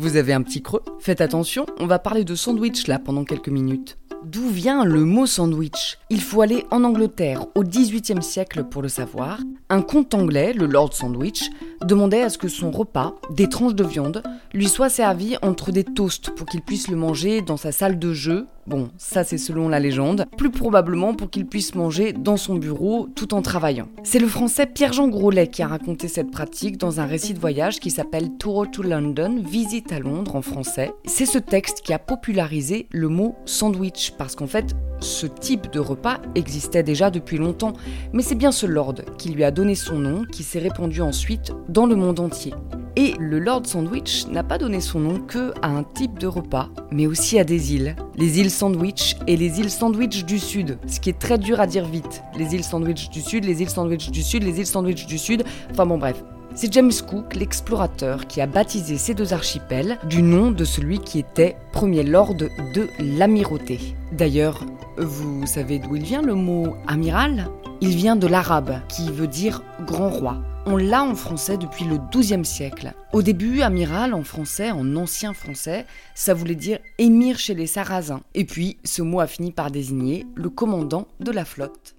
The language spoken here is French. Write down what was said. Vous avez un petit creux? Faites attention, on va parler de sandwich là pendant quelques minutes. D'où vient le mot sandwich? Il faut aller en Angleterre au XVIIIe siècle pour le savoir. Un comte anglais, le Lord Sandwich, demandait à ce que son repas, des tranches de viande, lui soit servi entre des toasts pour qu'il puisse le manger dans sa salle de jeu. Bon, ça c'est selon la légende. Plus probablement pour qu'il puisse manger dans son bureau tout en travaillant. C'est le français Pierre-Jean Groslet qui a raconté cette pratique dans un récit de voyage qui s'appelle Tour to London, Visite à Londres en français. C'est ce texte qui a popularisé le mot sandwich. Parce qu'en fait, ce type de repas existait déjà depuis longtemps, mais c'est bien ce lord qui lui a donné son nom, qui s'est répandu ensuite dans le monde entier. Et le Lord Sandwich n'a pas donné son nom que à un type de repas, mais aussi à des îles. Les îles Sandwich et les îles Sandwich du Sud, ce qui est très dur à dire vite. Les îles Sandwich du Sud, les îles Sandwich du Sud, les îles Sandwich du Sud, enfin bon bref. C'est James Cook, l'explorateur, qui a baptisé ces deux archipels du nom de celui qui était premier lord de l'amirauté. D'ailleurs, vous savez d'où il vient le mot « amiral » ? Il vient de l'arabe, qui veut dire « grand roi ». On l'a en français depuis le XIIe siècle. Au début, amiral en français, en ancien français, ça voulait dire « émir chez les Sarrasins ». Et puis, ce mot a fini par désigner le commandant de la flotte.